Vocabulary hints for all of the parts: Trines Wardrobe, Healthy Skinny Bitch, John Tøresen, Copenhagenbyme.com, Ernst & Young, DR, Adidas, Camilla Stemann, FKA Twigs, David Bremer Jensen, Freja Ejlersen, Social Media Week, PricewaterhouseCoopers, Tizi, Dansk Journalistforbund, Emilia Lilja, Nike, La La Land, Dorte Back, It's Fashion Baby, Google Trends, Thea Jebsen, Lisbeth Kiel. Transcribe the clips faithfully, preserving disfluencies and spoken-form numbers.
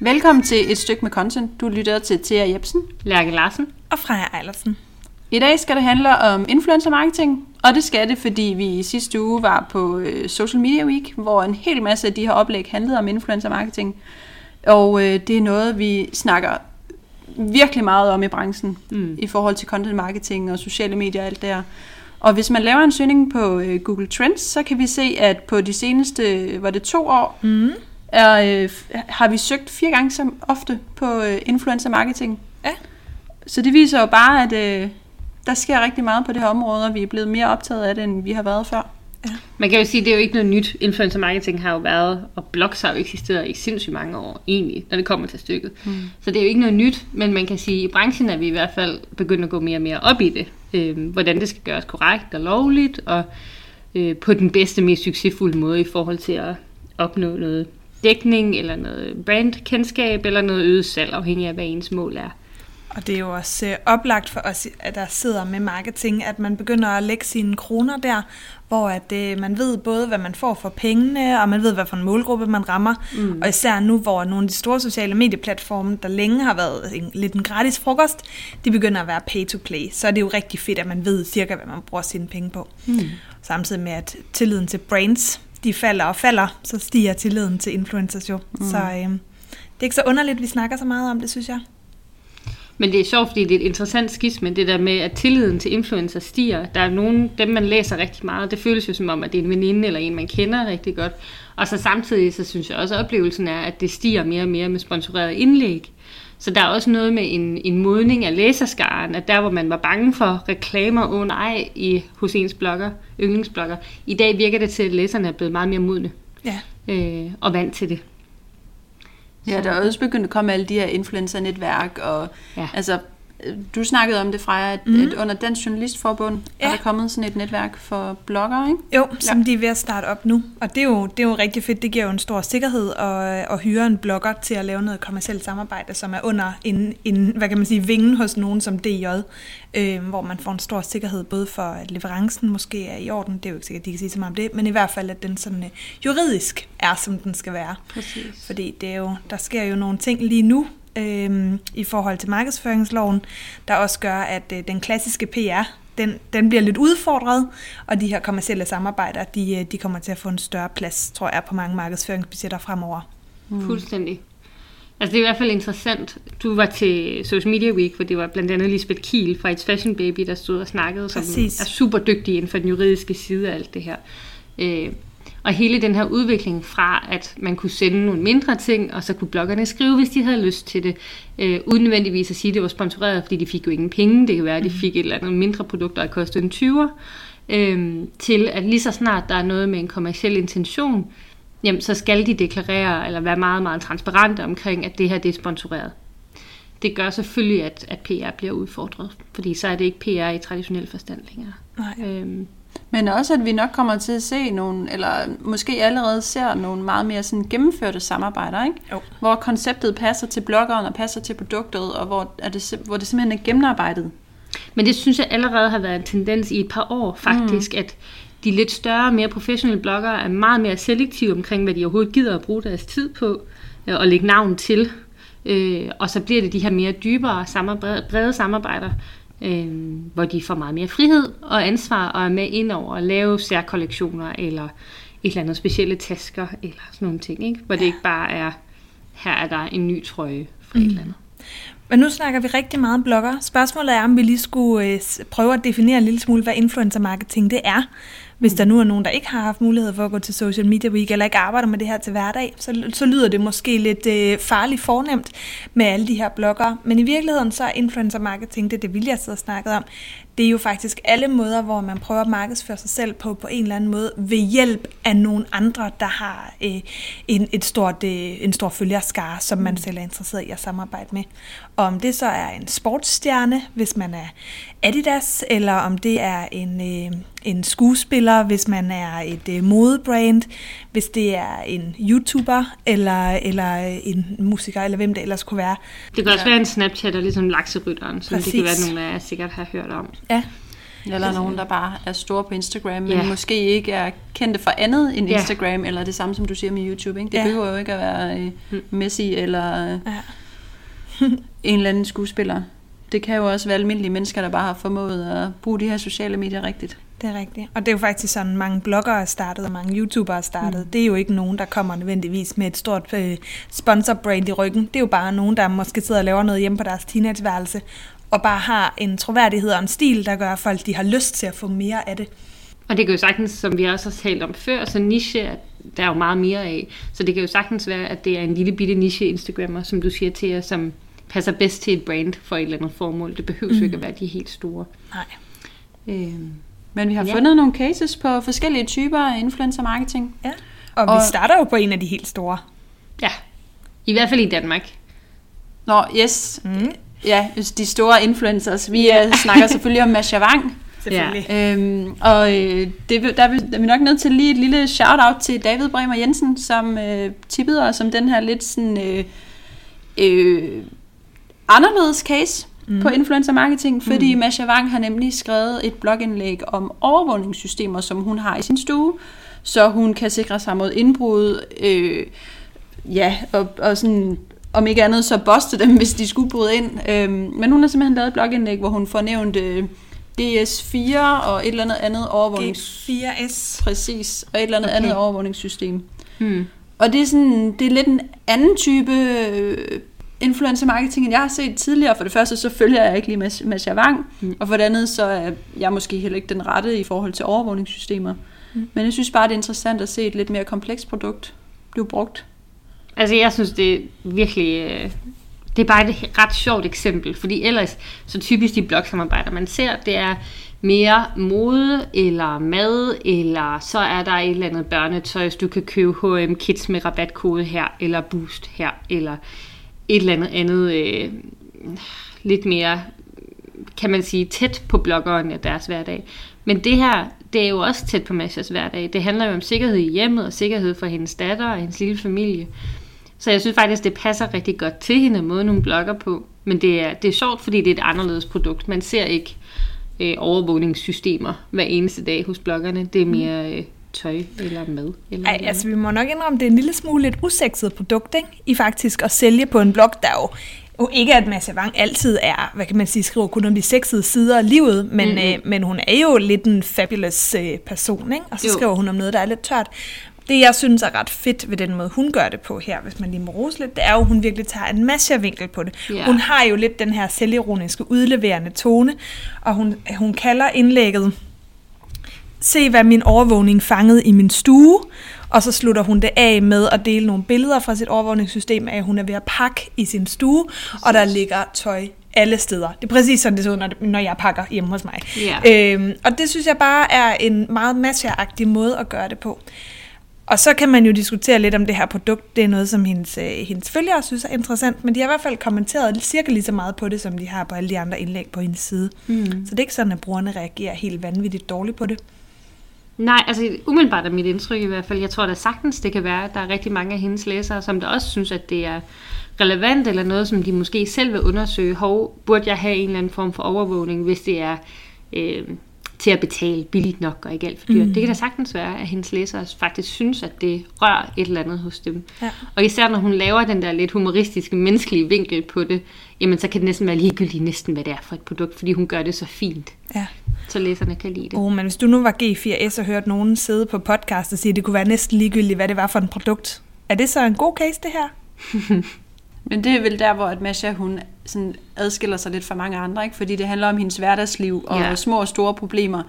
Velkommen til Et stykke med content. Du lytter til Thea Jebsen, Lærke Larsen og Freja Ejlersen. I dag skal det handle om influencer marketing, og det skal det, fordi vi i sidste uge var på Social Media Week, hvor en hel masse af de her oplæg handlede om influencer marketing. Og øh, det er noget, vi snakker virkelig meget om i branchen, mm. i forhold til content marketing og sociale medier og alt det her. Og hvis man laver en søgning på øh, Google Trends, så kan vi se, at på de seneste, var det to år, mm. er, øh, har vi søgt fire gange så ofte på øh, influencer marketing. Ja. Så det viser jo bare, at øh, der sker rigtig meget på det her område, og vi er blevet mere optaget af det, end vi har været før. Ja. Man kan jo sige, at det er jo ikke noget nyt. Influencer marketing har jo været, og blogs har jo eksisteret i sindssygt mange år, egentlig, når det kommer til stykket. Mm. Så det er jo ikke noget nyt, men man kan sige, at i branchen er vi i hvert fald begyndt at gå mere og mere op i det. Øh, hvordan det skal gøres korrekt og lovligt, og øh, på den bedste, mest succesfulde måde i forhold til at opnå noget dækning, eller noget brandkendskab, eller noget øget salg, afhængig af hvad ens mål er. Og det er jo også øh, oplagt for os, at der sidder med marketing, at man begynder at lægge sine kroner der, hvor at, øh, man ved både, hvad man får for pengene, og man ved, hvad for en målgruppe man rammer. Mm. Og især nu, hvor nogle af de store sociale medieplatforme, der længe har været en, lidt en gratis frokost, de begynder at være pay-to-play. Så er det jo rigtig fedt, at man ved cirka, hvad man bruger sine penge på. Mm. Samtidig med, at tilliden til brands, de falder og falder, så stiger tilliden til influencers jo. Mm. Så øh, det er ikke så underligt, at vi snakker så meget om det, synes jeg. Men det er sjovt, fordi det er et interessant skisme, det der med, at tilliden til influencer stiger. Der er nogle, dem man læser rigtig meget, det føles jo som om, at det er en veninde eller en, man kender rigtig godt. Og så samtidig, så synes jeg også, at oplevelsen er, at det stiger mere og mere med sponsorerede indlæg. Så der er også noget med en, en modning af læserskaren, at der, hvor man var bange for reklamer, åh nej, i, hos ens blogger, yndlingsblogger, i dag virker det til, at læserne er blevet meget mere modne ja. øh, og vant til det. Ja, der er også begyndt at komme alle de her influencer-netværk, og ja. altså, du snakkede om det, Freja, at, mm. at under Dansk Journalistforbund ja. er der kommet sådan et netværk for bloggere, ikke? Jo, som ja. de er ved at starte op nu, og det er jo, det er jo rigtig fedt, det giver jo en stor sikkerhed at, at hyre en blogger til at lave noget kommercielt samarbejde, som er under en, en hvad kan man sige, vingen hos nogen som D J, øh, hvor man får en stor sikkerhed både for, at leverancen måske er i orden, det er jo ikke sikkert, de kan sige så meget om det, men i hvert fald, at den sådan øh, juridisk er, som den skal være. Præcis. Fordi det er jo, der sker jo nogle ting lige nu, i forhold til markedsføringsloven, der også gør, at den klassiske P R, den, den bliver lidt udfordret, og de her kommercielle samarbejder, de, de kommer til at få en større plads, tror jeg, på mange markedsføringsbudgetter fremover. Mm. Fuldstændig. Altså det er i hvert fald interessant. Du var til Social Media Week, hvor det var blandt andet Lisbeth Kiel fra It's Fashion Baby, der stod og snakkede, som Præcis. er super dygtig inden for den juridiske side af alt det her. Øh. Og hele den her udvikling fra, at man kunne sende nogle mindre ting, og så kunne bloggerne skrive, hvis de havde lyst til det, øh, uden nødvendigvis at sige, at det var sponsoreret, fordi de fik jo ingen penge. Det kan være, at de fik et eller andet mindre produkt, der kostede en tyver, øh, til at lige så snart der er noget med en kommerciel intention, jamen, så skal de deklarere eller være meget, meget transparente omkring, at det her det er sponsoreret. Det gør selvfølgelig, at, at P R bliver udfordret, fordi så er det ikke P R i traditionel forstand længere. Nej. Øh, Men også, at vi nok kommer til at se nogle, eller måske allerede ser nogle meget mere sådan gennemførte samarbejder, ikke? Jo. Hvor konceptet passer til bloggeren og passer til produktet, og hvor, er det, hvor det simpelthen er gennemarbejdet. Men det synes jeg allerede har været en tendens i et par år faktisk, mm. at de lidt større, mere professionelle bloggere er meget mere selektive omkring, hvad de overhovedet gider at bruge deres tid på og lægge navn til. Og så bliver det de her mere dybere, brede samarbejder, Øh, hvor de får meget mere frihed og ansvar og er med ind over at lave særkollektioner eller et eller andet specielle tasker eller sådan nogle ting, ikke? Hvor ja. det ikke bare er, her er der en ny trøje fra mm. et eller andet. Men nu snakker vi rigtig meget om blogger. Spørgsmålet er, om vi lige skulle øh, prøve at definere en lille smule, hvad influencer marketing det er. Hvis der nu er nogen, der ikke har haft mulighed for at gå til Social Media Week, eller ikke arbejder med det her til hverdag, så, så lyder det måske lidt øh, farligt fornemt med alle de her bloggere. Men i virkeligheden så er influencer marketing, det er det, vi lige har siddet og snakket om, det er jo faktisk alle måder, hvor man prøver at markedsføre sig selv på, på en eller anden måde, ved hjælp af nogle andre, der har øh, en, et stort, øh, en stor følgerskare, som man selv er interesseret i at samarbejde med. Og om det så er en sportsstjerne, hvis man er Adidas, eller om det er en, øh, en skuespiller, hvis man er et øh, modebrand, hvis det er en YouTuber, eller, eller en musiker, eller hvem det ellers kunne være. Det kan også være en Snapchatter, ligesom lakserytteren, som Præcis. det kan være, at nogen af jer sikkert har hørt om. Ja, Eller nogen, der bare er store på Instagram, men yeah. måske ikke er kendte for andet end Instagram, yeah. eller det samme, som du siger med YouTube. Ikke? Det yeah. behøver jo ikke at være øh, Messi eller øh, yeah. en eller anden skuespiller. Det kan jo også være almindelige mennesker, der bare har formået at bruge de her sociale medier rigtigt. Det er rigtigt. Og det er jo faktisk sådan, mange bloggere er startet, og mange YouTubere er startet. Mm. Det er jo ikke nogen, der kommer nødvendigvis med et stort øh, sponsorbrand i ryggen. Det er jo bare nogen, der måske sidder og laver noget hjemme på deres teenageværelse, og bare har en troværdighed og en stil, der gør, at folk de har lyst til at få mere af det. Og det kan jo sagtens, som vi også har talt om før, så niche, der er jo meget mere af. Så det kan jo sagtens være, at det er en lille bitte niche-instagrammer, som du siger til jer, som passer bedst til et brand for et eller andet formål. Det behøver mm. jo ikke at være de helt store. Nej. Øhm. Men vi har fundet ja. nogle cases på forskellige typer af influencer-marketing. Ja. Og, og vi starter jo på en af de helt store. Ja, i hvert fald i Danmark. Nå, yes. Mm. Ja, de store influencers. Vi ja. snakker selvfølgelig om Mascha Vang. Selvfølgelig. Ja. Øhm, og øh, det, der, er vi, der er vi nok nødt til lige et lille shout-out til David Bremer Jensen, som øh, tippede os om den her lidt sådan øh, øh, anderledes case mm. på influencer-marketing, fordi mm. Mascha Vang har nemlig skrevet et blogindlæg om overvågningssystemer, som hun har i sin stue, så hun kan sikre sig mod indbrud, øh, ja, og, og sådan... om ikke andet, så boste dem, hvis de skulle bryde ind. Øhm, men hun har simpelthen lavet et blogindlæg, hvor hun fornævnt øh, G S fire og et eller andet andet overvågnings... G four S. Præcis, og et eller andet okay. andet overvågningssystem. Hmm. Og det er, sådan, det er lidt en anden type øh, influencer-marketing, end jeg har set tidligere. For det første, så følger jeg ikke lige Mascha Vang, hmm. og for det andet, så er jeg måske heller ikke den rette i forhold til overvågningssystemer. Hmm. Men jeg synes bare, det er interessant at se et lidt mere komplekst produkt blive brugt. Altså jeg synes, det er virkelig, det er bare et ret sjovt eksempel, fordi ellers, så typisk de blogsamarbejder, man ser, det er mere mode eller mad, eller så er der et eller andet børnetøj, du kan købe H og M Kids med rabatkode her, eller Boost her, eller et eller andet andet, øh, lidt mere, kan man sige, tæt på bloggerne og deres hverdag. Men det her, det er jo også tæt på Maschas hverdag. Det handler jo om sikkerhed i hjemmet, og sikkerhed for hendes datter og hendes lille familie. Så jeg synes faktisk, det passer rigtig godt til hende, måden nogle blogger på. Men det er, det er sjovt, fordi det er et anderledes produkt. Man ser ikke øh, overvågningssystemer hver eneste dag hos bloggerne. Det er mere øh, tøj eller mad. Eller Ej, altså vi må nok indrømme, det er en lille smule et usekset produkt, ikke? I faktisk at sælge på en blog, der jo og ikke at Mascha Vang altid er, hvad kan man sige, skriver kun om de sexede sider af livet, men, mm. øh, men hun er jo lidt en fabulous øh, person, ikke? Og så jo. skriver hun om noget, der er lidt tørt. Det, jeg synes er ret fedt ved den måde, hun gør det på her, hvis man lige må rose lidt, det er jo, at hun virkelig tager en masse vinkel på det. Yeah. Hun har jo lidt den her selvironiske, udleverende tone, og hun, hun kalder indlægget, se hvad min overvågning fangede i min stue, og så slutter hun det af med at dele nogle billeder fra sit overvågningssystem af, at hun er ved at pakke i sin stue, og der ligger tøj alle steder. Det er præcis sådan, det ser ud, når jeg pakker hjemme hos mig. Yeah. Øhm, og det synes jeg bare er en meget masseagtig måde at gøre det på. Og så kan man jo diskutere lidt om det her produkt. Det er noget, som hendes, hendes følgere synes er interessant, men de har i hvert fald kommenteret cirka lige så meget på det, som de har på alle de andre indlæg på hendes side. Mm. Så det er ikke sådan, at brugerne reagerer helt vanvittigt dårligt på det. Nej, altså umiddelbart er mit indtryk i hvert fald. Jeg tror da sagtens, det kan være, at der er rigtig mange af hendes læsere, som der også synes, at det er relevant eller noget, som de måske selv vil undersøge. Hov, burde jeg have en eller anden form for overvågning, hvis det er øh, til at betale billigt nok og ikke alt for dyrt. Mm. Det kan da sagtens være, at hendes læsere faktisk synes, at det rører et eller andet hos dem. Ja. Og især når hun laver den der lidt humoristiske, menneskelige vinkel på det, jamen så kan det næsten være ligegyldigt næsten, hvad det er for et produkt, fordi hun gør det så fint. Ja. Så læserne kan lide det. Oh, men hvis du nu var G fire S og hørte nogen sidde på podcast og sige, at det kunne være næsten ligegyldigt, hvad det var for et produkt. Er det så en god case, det her? Men det er vel der, hvor Mascha, hun sådan adskiller sig lidt fra mange andre, ikke? Fordi det handler om hendes hverdagsliv og ja. små og store problemer,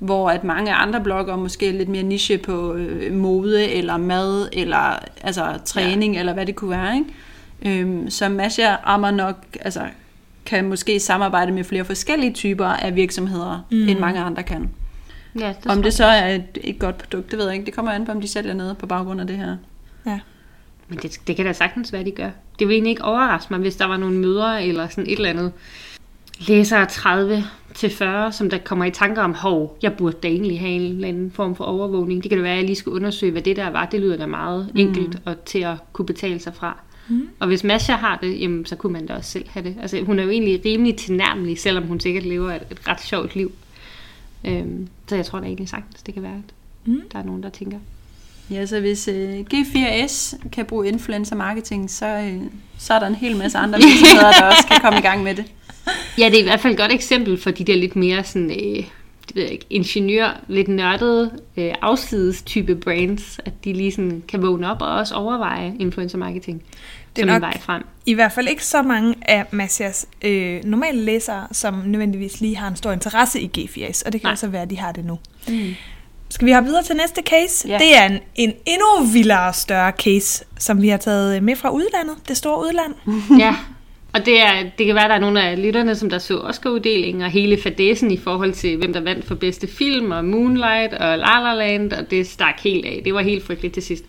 hvor at mange andre bloggere måske er lidt mere niche på øh, mode eller mad eller altså træning ja. eller hvad det kunne være, ikke? Øhm, så Mascha rammer nok, altså kan måske samarbejde med flere forskellige typer af virksomheder, mm. end mange andre kan. Ja, det om det så er et, et godt produkt, det ved jeg ikke. Det kommer an på, om de sælger noget på baggrund af det her. Ja. Men det, det kan da sagtens være, de gør. Det vil egentlig ikke overraske mig, hvis der var nogle mødre eller sådan et eller andet læsere tredive til fyrre, som der kommer i tanker om, hov, jeg burde da egentlig have en eller anden form for overvågning. Det kan da være, at jeg lige skulle undersøge, hvad det der var. Det lyder da meget mm. enkelt og til at kunne betale sig fra. Mm. Og hvis Mascha har det, jamen, så kunne man da også selv have det. Altså, hun er jo egentlig rimelig tilnærmelig, selvom hun sikkert lever et, et ret sjovt liv. Øhm, så jeg tror da egentlig sagtens, det kan være, at mm. der er nogen, der tænker. Ja, så hvis øh, G fire S kan bruge influencer marketing, så, øh, så er der en hel masse andre virksomheder, der også kan komme i gang med det. Ja, det er i hvert fald et godt eksempel for de der lidt mere sådan, øh, det ved jeg ikke, ingeniør, lidt nørdede, øh, afsides type brands, at de lige sådan kan vågne op og også overveje influencer marketing som en vej frem. I hvert fald ikke så mange af Masschas øh, normale læsere, som nødvendigvis lige har en stor interesse i G fire S, og det kan også være, at de har det nu. Mm. Skal vi hoppe videre til næste case? Yeah. Det er en, en endnu vildere, større case, som vi har taget med fra udlandet, det store udland. Ja, og det, er, det kan være, at der er nogle af lytterne, som der så Oscar-uddelingen og hele fadesen i forhold til, hvem der vandt for bedste film, og Moonlight og La La Land, og det stak helt af. Det var helt frygteligt til sidst.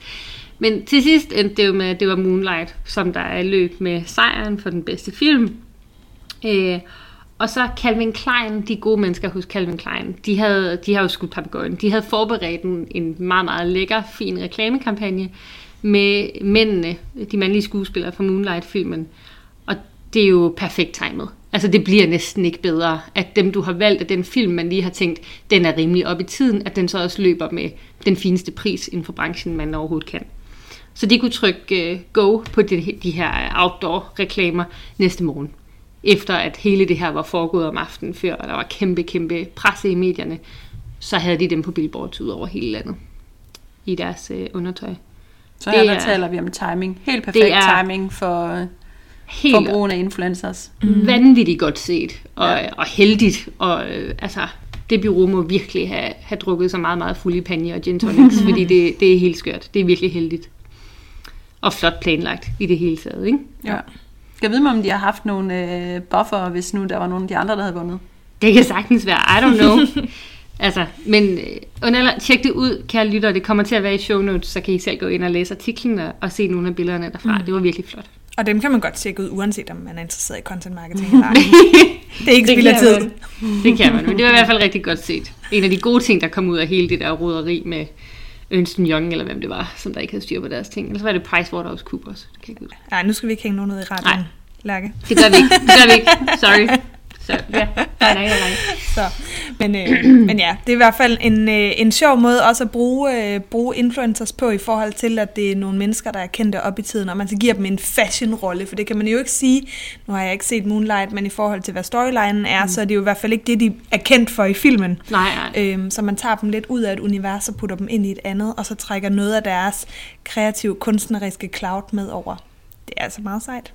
Men til sidst endte det jo med, at det var Moonlight, som der løb med sejren for den bedste film. Øh, Og så Calvin Klein, de gode mennesker hos Calvin Klein, de havde, de havde jo skudt papegøjen. De havde forberedt en, en meget, meget lækker, fin reklamekampagne med mændene, de mandlige skuespillere fra Moonlight-filmen. Og det er jo perfekt timet. Altså det bliver næsten ikke bedre, at dem du har valgt, at den film, man lige har tænkt, den er rimelig op i tiden, at den så også løber med den fineste pris inden for branchen, man overhovedet kan. Så de kunne trykke go på de, de her outdoor-reklamer næste morgen, efter at hele det her var foregået om aftenen før, og der var kæmpe, kæmpe presse i medierne, så havde de dem på billboards ud over hele landet i deres øh, undertøj. Så det her er, taler vi om timing. Helt perfekt timing for, for brugen af influencers. Mm. Vanvittigt godt set, og, ja. og heldigt, og øh, altså, det bureau må virkelig have, have drukket så meget, meget fuld i panje og gin tonics, fordi det, det er helt skørt. Det er virkelig heldigt. Og flot planlagt i det hele taget, ikke? Ja. Skal jeg vide mig, om de har haft nogle øh, buffer, hvis nu der var nogle af de andre, der havde vundet? Det kan sagtens være. I don't know. altså, men øh, tjek det ud, kære lytter. Det kommer til at være i show notes, så kan I selv gå ind og læse artiklen og, og se nogle af billederne derfra. Mm. Det var virkelig flot. Og dem kan man godt tjekke ud, uanset om man er interesseret i content marketing eller andet. Det er ikke spild af tid. Det kan man, men det var i hvert fald rigtig godt set. En af de gode ting, der kom ud af hele det der roderi med Ernst and Young, eller hvem det var, som der ikke havde styr på deres ting. Eller så var det PricewaterhouseCoopers. Det kan ikke ud. Nej, nu skal vi ikke hænge nogen ud i retten, Lærke. Det gør vi ikke. Det gør vi ikke. Sorry. Så, ja. Nej, nej, nej. Så. Men, øh, men ja, det er i hvert fald en, øh, en sjov måde også at bruge, øh, bruge influencers på, i forhold til, at det er nogle mennesker, der er kendte op i tiden, og man så giver dem en fashion-rolle, for det kan man jo ikke sige. Nu har jeg ikke set Moonlight, men i forhold til, hvad storylinen er, mm. så er det jo i hvert fald ikke det, de er kendt for i filmen. Nej, nej. Øhm, så man tager dem lidt ud af et univers og putter dem ind i et andet, og så trækker noget af deres kreative, kunstneriske cloud med over. Det er altså meget sejt.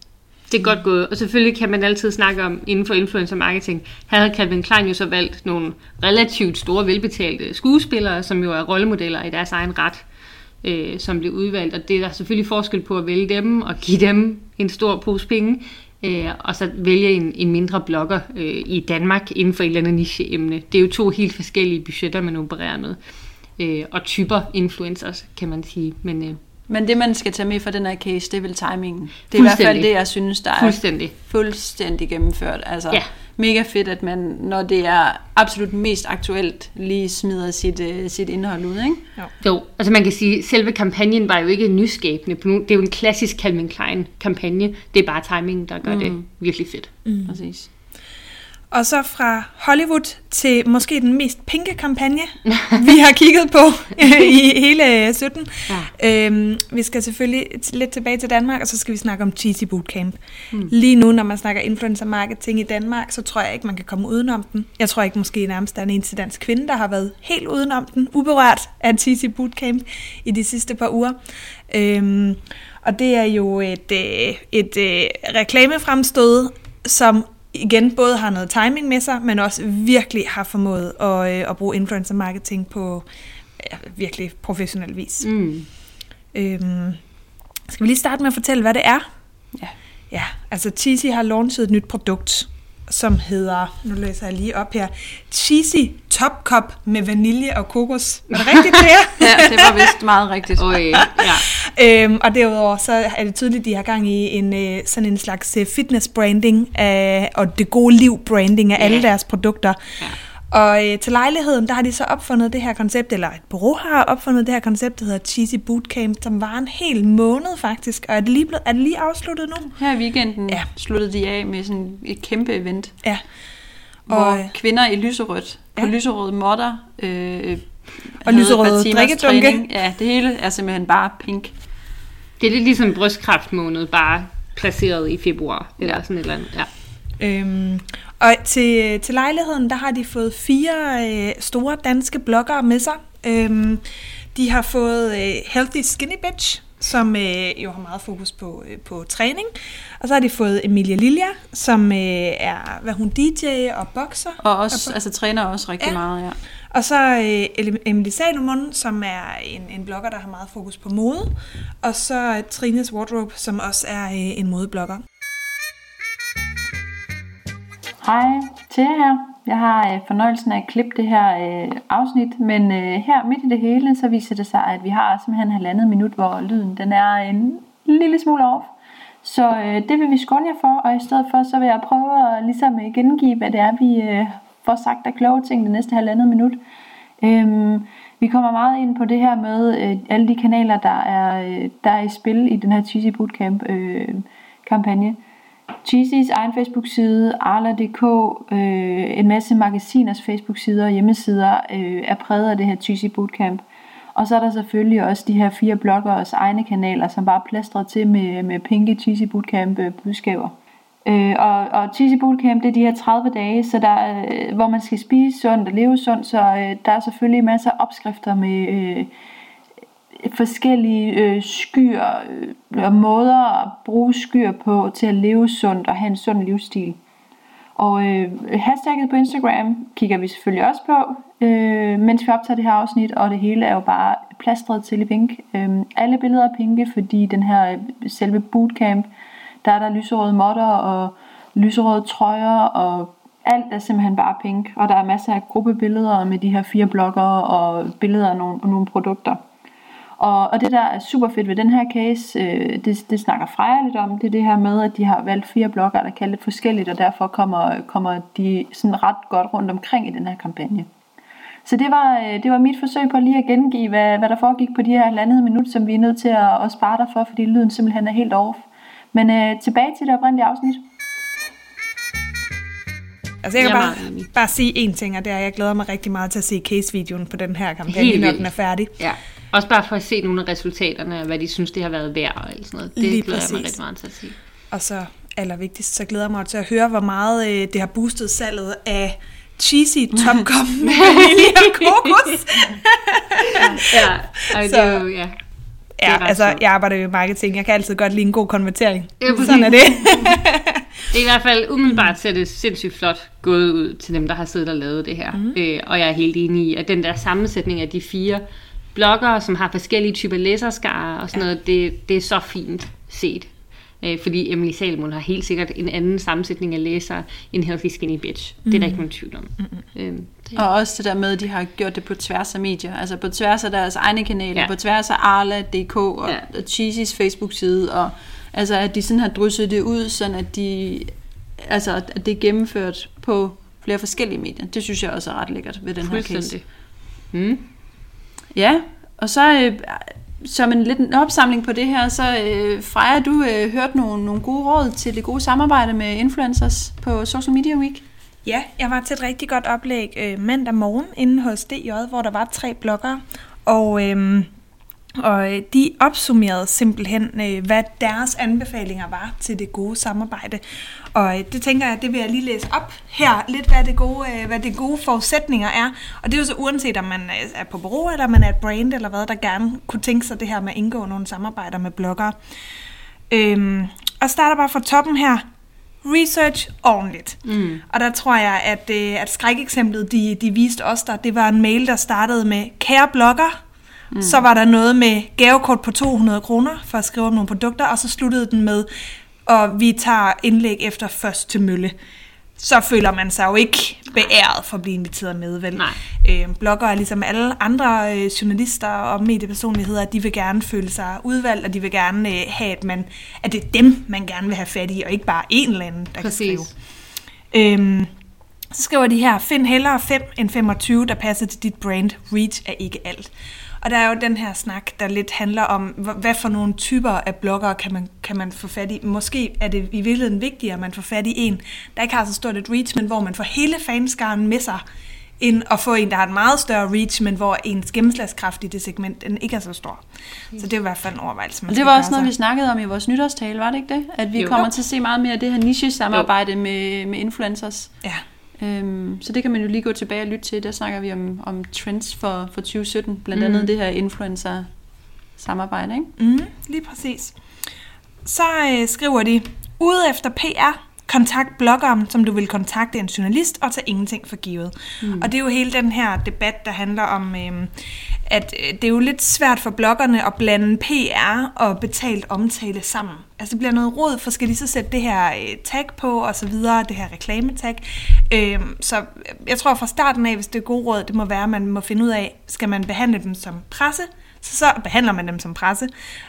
Det er godt gået, og selvfølgelig kan man altid snakke om inden for influencer marketing. Her havde Calvin Klein jo så valgt nogle relativt store, velbetalte skuespillere, som jo er rollemodeller i deres egen ret, øh, som blev udvalgt. Og det er der selvfølgelig forskel på at vælge dem og give dem en stor pose penge, øh, og så vælge en, en mindre blogger øh, i Danmark inden for et eller andet nicheemne. Det er jo to helt forskellige budgetter, man opererer med, øh, og typer influencers, kan man sige, men... Øh, Men det, man skal tage med for den her case, det er vel timingen. Det er i hvert fald det, jeg synes, der er fuldstændig, fuldstændig gennemført. Altså, ja. Mega fedt, at man, når det er absolut mest aktuelt, lige smider sit, uh, sit indhold ud, ikke? Jo. jo, altså man kan sige, at selve kampagnen var jo ikke nyskabende. Det er jo en klassisk Calvin Klein-kampagne. Det er bare timingen, der gør mm. det virkelig fedt. Mm. Præcis. Og så fra Hollywood til måske den mest pinke kampagne, vi har kigget på i hele sytten. Ja. Øhm, vi skal selvfølgelig lidt tilbage til Danmark, og så skal vi snakke om Cheesy Bootcamp. Mm. Lige nu, når man snakker influencer marketing i Danmark, så tror jeg ikke, man kan komme udenom den. Jeg tror ikke måske nærmest, der er en eneste dansk kvinde, der har været helt udenom den, uberørt af Cheesy Bootcamp i de sidste par uger. Øhm, og det er jo et, et, et, et reklamefremstød, som... igen, både har noget timing med sig, men også virkelig har formået at, øh, at bruge influencer marketing på øh, virkelig professionel vis. Mm. Øhm, skal vi lige starte med at fortælle, hvad det er? Ja. Ja, altså Tizi har launchet et nyt produkt, som hedder, nu læser jeg lige op her, Cheesy Top Cup med vanilje og kokos. Var det rigtigt, Thea? Ja, det var vist meget rigtigt. Okay, ja. øhm, og derudover så er det tydeligt, de har gang i en, sådan en slags fitness-branding af, og det gode liv-branding af yeah. alle deres produkter. Ja. Og øh, til lejligheden, der har de så opfundet det her koncept, eller et bureau har opfundet det her koncept, der hedder Cheesy Bootcamp, som var en hel måned faktisk, og er det lige, blevet, er det lige afsluttet nu? Her i weekenden ja. Sluttede de af med sådan et kæmpe event. Ja, hvor og, kvinder i lyserødt, ja. på lyserøde modder, øh, og lyserøde drikkedunke. Ja, det hele er simpelthen bare pink. Det er lidt ligesom brystkræftmåned, bare placeret i februar, ja. eller sådan et eller andet, ja. Øhm, og til, til lejligheden, der har de fået fire øh, store danske bloggere med sig. Øhm, de har fået øh, Healthy Skinny Bitch, som øh, jo har meget fokus på, øh, på træning. Og så har de fået Emilia Lilja, som øh, er, hvad hun, D J og bokser. Og også, og altså træner også rigtig ja. meget, ja. Og så øh, Emilie Salomon, som er en, en blogger, der har meget fokus på mode. Og så øh, Trines Wardrobe, som også er øh, en modeblogger. Hej, Thea her. Jeg har øh, fornøjelsen af at klippe det her øh, afsnit, men øh, her midt i det hele, så viser det sig, at vi har simpelthen halvandet minut, hvor lyden den er en lille smule off. Så øh, det vil vi skåne jer for, og i stedet for, så vil jeg prøve at ligesom øh, gengive, hvad det er, vi øh, får sagt af kloge ting det næste halvandet minut. Øhm, vi kommer meget ind på det her med øh, alle de kanaler, der er, øh, der er i spil i den her Cheesy Bootcamp øh, kampagne. Cheesys egen Facebook-side, Arla punktum dk, øh, en masse magasiners Facebook-sider og hjemmesider øh, er præget af det her Cheesy Bootcamp. Og så er der selvfølgelig også de her fire bloggeres egne kanaler, som bare plastrer til med, med pinke Cheesy Bootcamp øh, budskaber. Øh, og, og Cheesy Bootcamp, det er de her tredive dage, så der, øh, hvor man skal spise sundt og leve sundt, så øh, der er selvfølgelig masser af opskrifter med øh, forskellige øh, skyer øh, og måder at bruge skyer på til at leve sundt og have en sund livsstil. Og øh, hashtagget på Instagram kigger vi selvfølgelig også på, øh, mens vi optager det her afsnit, og det hele er jo bare plastret til i pink. Øh, alle billeder er pinke, fordi den her selve bootcamp, der er der lyserøde modder og lyserøde trøjer, og alt er simpelthen bare pink. Og der er masser af gruppebilleder med de her fire bloggere og billeder af nogle, nogle produkter. Og, og det, der er super fedt ved den her case, øh, det, det snakker Freja lidt om, det er det her med, at de har valgt fire bloggere, der kan lidt forskelligt, og derfor kommer, kommer de sådan ret godt rundt omkring i den her kampagne. Så det var, det var mit forsøg på lige at gengive, hvad, hvad der foregik på de her halvandet minut, som vi er nødt til at, at spare dig for, fordi lyden simpelthen er helt off. Men øh, tilbage til det oprindelige afsnit. Altså jeg kan jeg bare, bare sige en ting, og det er, at jeg glæder mig rigtig meget til at se case-videoen på den her kampagne, når den er færdig. Ja. Også bare for at se nogle af resultaterne, og hvad de synes, det har været værd og alt sådan noget. Det Lige glæder præcis. Jeg mig rigtig meget til at se. Og så allervigtigst, så glæder jeg mig til at høre, hvor meget øh, det har boostet salget af Cheesy Top Cup med vanilje og kokos. ja, ja. Så. Det er jo, ja. Ja, altså jeg arbejder jo i marketing. Jeg kan altid godt lide en god konvertering. Ja, sådan er det. Det er i hvert fald umiddelbart ser det sindssygt flot gået ud til dem, der har siddet og lavet det her. Mm. Øh, og jeg er helt enig i, at den der sammensætning af de fire bloggere, som har forskellige typer læserskarer og sådan ja. noget, det, det er så fint set. Øh, fordi Emilie Salomon har helt sikkert en anden sammensætning af læsere end Healthy Skinny Bitch. Mm. Det er der ikke nogen tvivl om. Mm. Øh, Og også det der med, at de har gjort det på tværs af medier. Altså på tværs af deres egne kanaler, ja. på tværs af Arla punktum dk og ja. Cheesys Facebook-side. Og, altså at de sådan har drysset det ud, sådan at, de, altså, at det er gennemført på flere forskellige medier. Det synes jeg også er ret lækkert ved den her case. Hmm. Ja, og så øh, som en lidt en opsamling på det her, så øh, Freja, du øh, hørte nogle, nogle gode råd til det gode samarbejde med influencers på Social Media Week. Ja, jeg var til et rigtig godt oplæg øh, mandag morgen inde hos D J, hvor der var tre bloggere, og, øh, og de opsummerede simpelthen, øh, hvad deres anbefalinger var til det gode samarbejde. Og øh, det tænker jeg, det vil jeg lige læse op her, lidt hvad det gode, øh, hvad det gode forudsætninger er. Og det er jo så uanset, om man er på bureau, eller man er et brand, eller hvad, der gerne kunne tænke sig det her med at indgå nogle samarbejder med bloggere. Øh, og starter bare fra toppen her. Research ordentligt. Mm. Og der tror jeg, at, at skrækeksemplet, de, de viste os der, det var en mail, der startede med kære blogger, mm. så var der noget med gavekort på to hundrede kroner for at skrive om nogle produkter, og så sluttede den med, og vi tager indlæg efter først til mølle. Så føler man sig jo ikke beæret for at blive inviteret med, vel? Øh, blogger er ligesom alle andre øh, journalister og mediepersonligheder, de vil gerne føle sig udvalgt, og de vil gerne øh, have, at, man, at det er dem, man gerne vil have fat i, og ikke bare en eller anden, der Præcis. Kan skrive. Øh, Så skriver de her, find hellere fem end femogtyve, der passer til dit brand. Reach er ikke alt. Og der er jo den her snak, der lidt handler om, hvad for nogle typer af bloggere kan man, kan man få fat i. Måske er det i virkeligheden vigtigere, at man får fat i en, der ikke har så stort et reach, men hvor man får hele fanskaren med sig, end at få en, der har et meget større reach, men hvor ens gennemslagskraft i det segment den ikke er så stor. Så det er i hvert fald en overvejelse. Og det var også noget, vi snakkede om i vores nytårstale, var det ikke det? At vi jo. kommer til at se meget mere af det her niche-samarbejde med, med influencers. Ja. Så det kan man jo lige gå tilbage og lytte til. Der snakker vi om, om trends for, for tyve sytten. Blandt andet mm. det her influencer-samarbejde. Ikke? Mm, lige præcis. Så øh, skriver de, ude efter P R, kontakt bloggeren, som du vil kontakte en journalist, og tage ingenting for givet. Mm. Og det er jo hele den her debat, der handler om, øh, at det er jo lidt svært for bloggerne at blande P R og betalt omtale sammen. Altså det bliver noget rod, for skal de så sætte det her øh, tag på, og så videre, det her reklametag. Øh, så jeg tror fra starten af, hvis det er gode råd, det må være, at man må finde ud af, skal man behandle dem som presse, så, så behandler man dem som presse,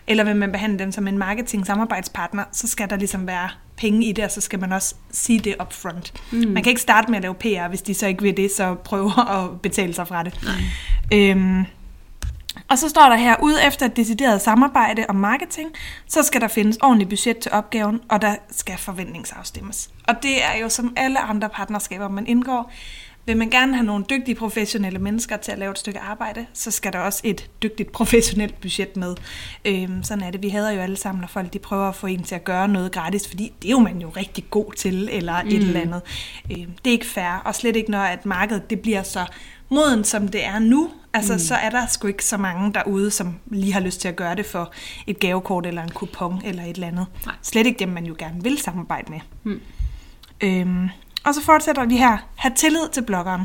eller vil man behandle dem som en marketing-samarbejdspartner, så skal der ligesom være penge i det, og så skal man også sige det upfront. Mm. Man kan ikke starte med at lave P R, hvis de så ikke vil det, så prøver at betale sig fra det. Mm. Øhm, og så står der her, ud efter et decideret samarbejde om marketing, så skal der findes ordentligt budget til opgaven, og der skal forventningsafstemmes. Og det er jo som alle andre partnerskaber, man indgår. Vil man gerne have nogle dygtige professionelle mennesker til at lave et stykke arbejde, så skal der også et dygtigt professionelt budget med. Øhm, sådan er det. Vi hader jo alle sammen, når folk de prøver at få en til at gøre noget gratis, fordi det er jo man jo rigtig god til, eller mm. et eller andet. Øhm, det er ikke fair, og slet ikke når at markedet det bliver så moden, som det er nu. Altså, mm. så er der sgu ikke så mange derude, som lige har lyst til at gøre det for et gavekort, eller en kupon, eller et eller andet. Nej. Slet ikke dem, man jo gerne vil samarbejde med. Mm. Øhm, Og så fortsætter vi her, have tillid til bloggeren.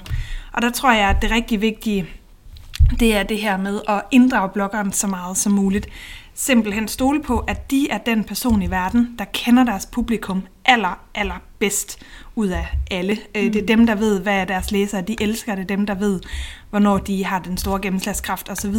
Og der tror jeg, at det rigtig vigtige, det er det her med at inddrage bloggeren så meget som muligt. Simpelthen stole på, at de er den person i verden, der kender deres publikum aller, aller bedst ud af alle. Mm. Det er dem, der ved, hvad deres læsere de elsker. Det er dem, der ved, hvornår de har den store gennemslagskraft osv.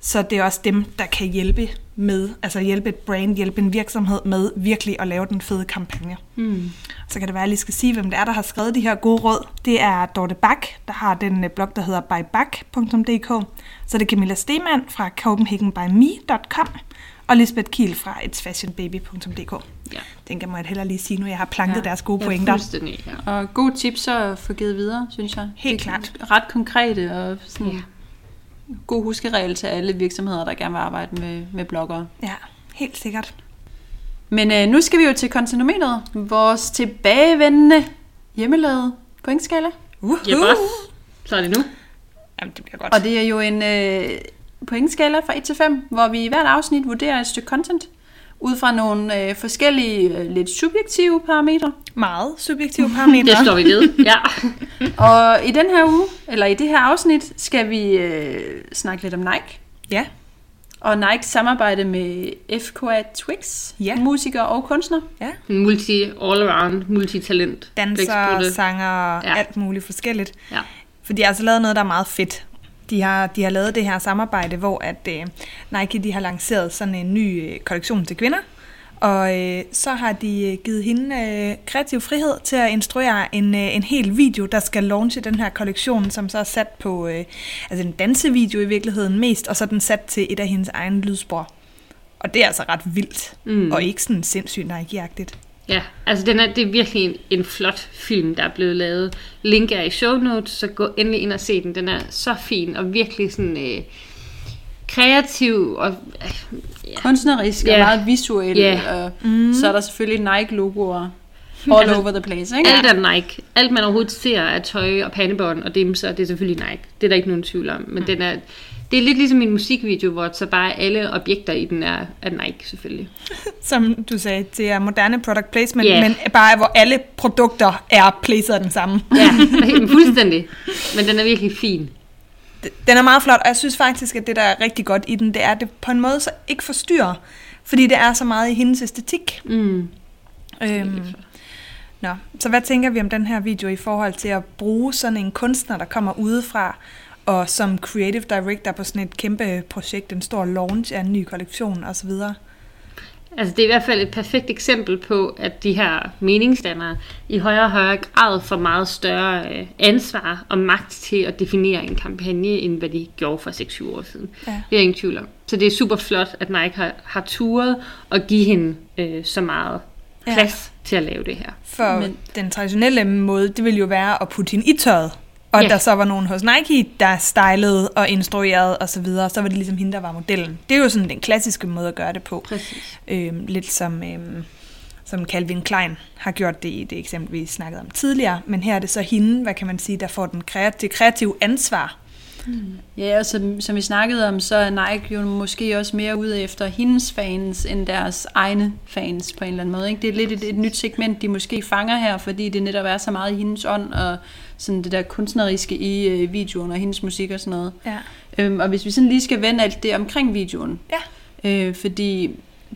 Så det er også dem, der kan hjælpe med, altså hjælpe et brand, hjælpe en virksomhed med virkelig at lave den fede kampagne. Mm. Så kan det være, at jeg lige skal sige, hvem det er, der har skrevet de her gode råd. Det er Dorte Back, der har den blog, der hedder by back punktum d k. Så er det Camilla Stemann fra Copenhagenbyme punktum com og Lisbeth Kiel fra It's Fashion Baby punktum d k. Ja. Den kan man heller lige sige nu, jeg har planket ja, deres gode pointer. Fuldstændig, ja. Og gode tips at få givet videre, synes jeg. Helt klart. Ret konkrete og sådan... Ja. God huskeregel til alle virksomheder, der gerne vil arbejde med, med bloggere. Ja, helt sikkert. Men øh, nu skal vi jo til kontinuumet, vores tilbagevendende hjemmelavede pointskala. Uh-huh. Jep, så er det nu. Jamen, det bliver godt. Og det er jo en øh, pointskala fra et til fem, hvor vi i hvert afsnit vurderer et stykke content ud fra nogle øh, forskellige, øh, lidt subjektive parametre. Meget subjektive parametre. Det står vi ved, ja. Og i den her uge, eller i det her afsnit, skal vi øh, snakke lidt om Nike. Ja. Og Nike samarbejde med F K A Twigs, ja. Musiker og kunstner. Ja. Multi, all-around, multitalent. Danser, sanger, ja. Alt muligt forskelligt. Ja. For de har altså lavet noget, der er meget fedt. De har, de har lavet det her samarbejde, hvor at, øh, Nike de har lanceret sådan en ny øh, kollektion til kvinder. Og øh, så har de øh, givet hende øh, kreativ frihed til at instruere en, øh, en hel video, der skal launche den her kollektion, som så er sat på øh, altså en dansevideo i virkeligheden mest, og så er den sat til et af hendes egne lydspor. Og det er altså ret vildt, mm. og ikke sådan sindssygt Nike-agtigt. Ja, altså den er, det er virkelig en, en flot film, der er blevet lavet. Link er i show notes, så gå endelig ind og se den. Den er så fin og virkelig sådan øh, kreativ og øh, ja. kunstnerisk ja. og meget visuel. Ja. Og, mm. Så er der selvfølgelig Nike-logoer all altså, over the place. Ikke? Alt er Nike. Alt man overhovedet ser er tøj og pandebånd og dimser, det er selvfølgelig Nike. Det er der ikke nogen tvivl om, men mm. den er... Det er lidt ligesom en musikvideo, hvor så bare alle objekter i den er, er Nike, selvfølgelig. Som du sagde, det er moderne product placement, yeah. men bare hvor alle produkter er placeret den samme. Ja, fuldstændig. Men den er virkelig fin. Den er meget flot, og jeg synes faktisk, at det, der er rigtig godt i den, det er, at det på en måde så ikke forstyrrer, fordi det er så meget i hendes æstetik. Mm. Øhm. Nå. Så hvad tænker vi om den her video i forhold til at bruge sådan en kunstner, der kommer udefra, og som creative director på sådan et kæmpe projekt, en stor launch af en ny kollektion og så videre. Altså det er i hvert fald et perfekt eksempel på, at de her meningsdannere i højere og højere grad får meget større ansvar og magt til at definere en kampagne, end hvad de gjorde for seks syv år siden. Ja. Det er ingen tvivl om. Så det er super flot, at Nike har, har turet at give hende øh, så meget plads ja. Til at lave det her. For Men, den traditionelle måde, det ville jo være at putte hende i tøjet. Og yeah. der så var nogen hos Nike, der stylede og instruerede osv., og så var det ligesom hende, der var modellen. Det er jo sådan den klassiske måde at gøre det på. Øhm, lidt som, øhm, som Calvin Klein har gjort det i det eksempel, vi snakkede om tidligere. Men her er det så hende, hvad kan man sige, der får den kreative, det kreative ansvar. Mm. Ja, og som, som vi snakkede om, så er Nike jo måske også mere ude efter hendes fans end deres egne fans på en eller anden måde. Ikke? Det er lidt et, et nyt segment, de måske fanger her, fordi det netop er så meget i hendes ånd og sådan det der kunstneriske i øh, videoen og hendes musik og sådan noget. Ja. Øhm, og hvis vi sådan lige skal vende alt det omkring videoen, ja. øh, fordi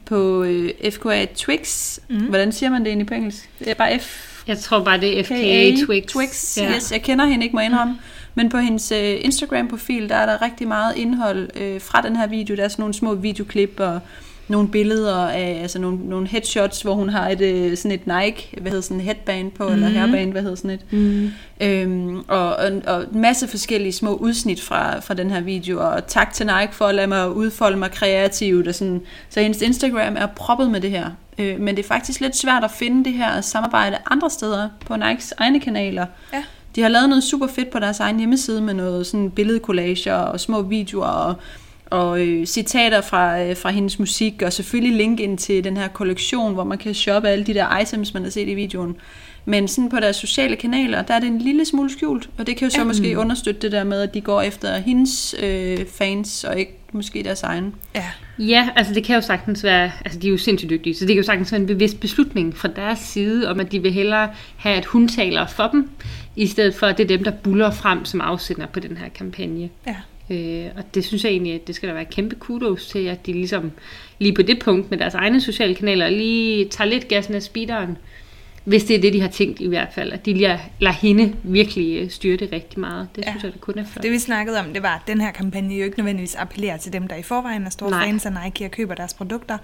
på øh, F K A Twigs, mm. hvordan siger man det egentlig på engelsk? Det er bare F. Jeg tror bare det er F K A Twigs. Twigs. Ja. Yes, jeg kender hende ikke, må indrømme. Mm. Men på hendes øh, Instagram-profil, der er der rigtig meget indhold øh, fra den her video. Der er sådan nogle små videoklip og nogle billeder af, altså nogle, nogle headshots, hvor hun har et øh, sådan et Nike, hvad hedder sådan et headband på, mm-hmm. eller hairband, hvad hedder sådan et. Mm-hmm. Øhm, og, og, og en masse forskellige små udsnit fra, fra den her video, og tak til Nike for at lade mig udfolde mig kreativt. Og sådan. Så hendes Instagram er proppet med det her. Øh, men det er faktisk lidt svært at finde det her samarbejde andre steder på Nikes egne kanaler. Ja. De har lavet noget super fedt på deres egen hjemmeside med noget sådan billedcollager og små videoer og, og øh, citater fra, øh, fra hendes musik og selvfølgelig link ind til den her kollektion, hvor man kan shoppe alle de der items, man har set i videoen. Men sådan på deres sociale kanaler, der er det en lille smule skjult, og det kan jo så mm. måske understøtte det der med, at de går efter hendes øh, fans og ikke måske deres egen. Ja. Ja, altså det kan jo sagtens være, altså de er jo sindssygt dygtige, så det kan jo sagtens være en bevidst beslutning fra deres side, om at de vil hellere have, at hun taler for dem, i stedet for, at det er dem, der buller frem som afsender på den her kampagne. Ja. Øh, og det synes jeg egentlig, at det skal der være kæmpe kudos til, at de ligesom lige på det punkt med deres egne sociale kanaler, lige tager lidt gassen af speederen, hvis det er det, de har tænkt i hvert fald, at de lige lader hende virkelig styre det rigtig meget. Det synes ja. Jeg, det kun er flot. Det vi snakkede om, det var, at den her kampagne jo ikke nødvendigvis appellerer til dem, der i forvejen er store Nej. Fans af Nike og køber deres produkter,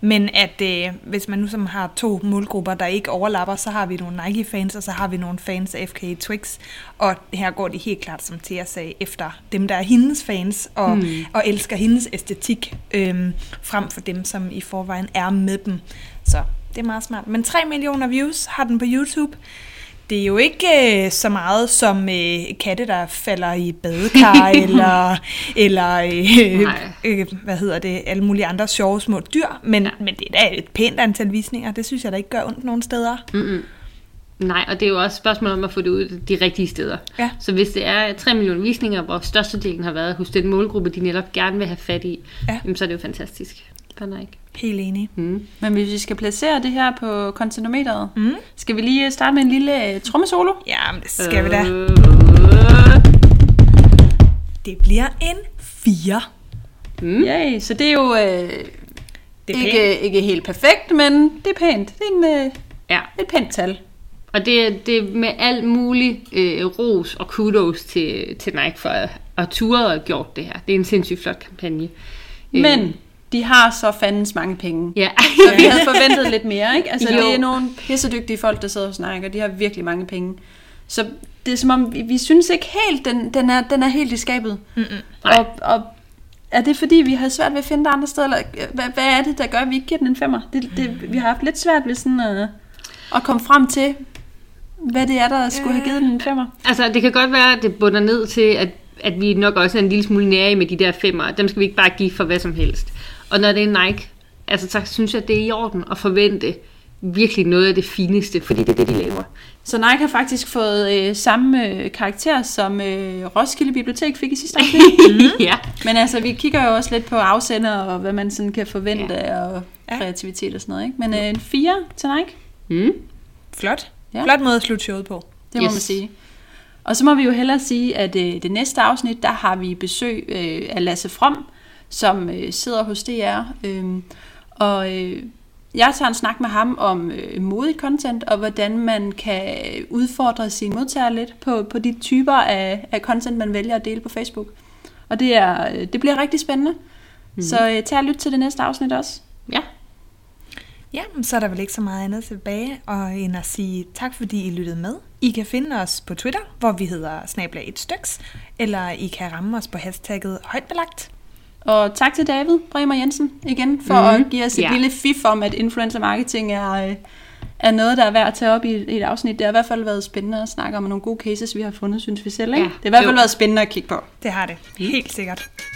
men at øh, hvis man nu som har to målgrupper, der ikke overlapper, så har vi nogle Nike-fans, og så har vi nogle fans af F K A Twigs, og her går de helt klart, som Thea sagde, efter dem, der er hendes fans, og, mm. og elsker hendes æstetik, øh, frem for dem, som i forvejen er med dem. Så det er meget smart. Men tre millioner views har den på YouTube. Det er jo ikke øh, så meget som øh, katte, der falder i badekar, eller, eller øh, øh, hvad hedder det, alle mulige andre sjove små dyr. Men, ja. Men det er da et pænt antal visninger. Det synes jeg da ikke gør ondt nogen steder. Mm-mm. Nej, og det er jo også spørgsmålet om at få det ud de rigtige steder. Ja. Så hvis det er tre millioner visninger, hvor størstedelen har været hos den målgruppe, de netop gerne vil have fat i, ja. Jamen, så er det jo fantastisk. Ikke. Helt enig. Mm. Men hvis vi skal placere det her på contentnometeret, mm. skal vi lige starte med en lille uh, trommesolo? Ja, men det skal øh. vi da. Det bliver en fire. Mm. Yay, så det er jo øh, det er ikke, ikke helt perfekt, men det er pænt. Det er en, øh, ja. et pænt tal. Og det, det er med alt muligt øh, ros og kudos til, til Nike for at have turet og gjort det her. Det er en sindssygt flot kampagne. Men... Øh. De har så fandens mange penge. Ja. Så vi havde forventet lidt mere, ikke? Altså, jo. Det er nogle pissedygtige folk, der sidder og snakker, og de har virkelig mange penge. Så det er som om, vi, vi synes ikke helt, den, den, er, den er helt i skabet. Og, og er det fordi, vi har svært ved at finde det andre steder? Eller, hvad, hvad er det, der gør, at vi ikke giver den en femmer? Det, det, vi har haft lidt svært ved sådan at, at komme frem til, hvad det er, der skulle have givet den en femmer. Altså, det kan godt være, at det bunder ned til, at, at vi nok også er en lille smule nære med de der femmer. Dem skal vi ikke bare give for hvad som helst. Og når det er Nike, altså, så synes jeg, det er i orden at forvente virkelig noget af det fineste, fordi det er det, de laver. Så Nike har faktisk fået øh, samme øh, karakter, som øh, Roskilde Bibliotek fik i sidste afsnit. Ja. Men altså, vi kigger jo også lidt på afsender og hvad man sådan kan forvente, ja. Og kreativitet og sådan noget. Ikke? Men øh, en fire til Nike. Mm. Flot. Ja. Flot måde at slutte showet på. Det må yes. man sige. Og så må vi jo hellere sige, at øh, det næste afsnit, der har vi besøg øh, af Lasse Fromm, som øh, sidder hos D R. Øh, og øh, jeg tager en snak med ham om øh, modigt content, og hvordan man kan udfordre sine modtagere lidt på, på de typer af, af content, man vælger at dele på Facebook. Og det, er, øh, det bliver rigtig spændende. Mm. Så øh, tag og lyt til det næste afsnit også. Ja. Ja, så er der vel ikke så meget andet tilbage, og end at sige tak, fordi I lyttede med. I kan finde os på Twitter, hvor vi hedder snabla et styks, eller I kan ramme os på hashtagget højtbelagt. Og tak til David Bremer Jensen igen for mm-hmm. at give os et yeah. lille fif om, at influencer marketing er, er noget, der er værd at tage op i et, et afsnit. Det har i hvert fald været spændende at snakke om nogle gode cases, vi har fundet, synes vi selv. Ikke? Ja, det har i hvert fald jo. været spændende at kigge på. Det har det, helt sikkert.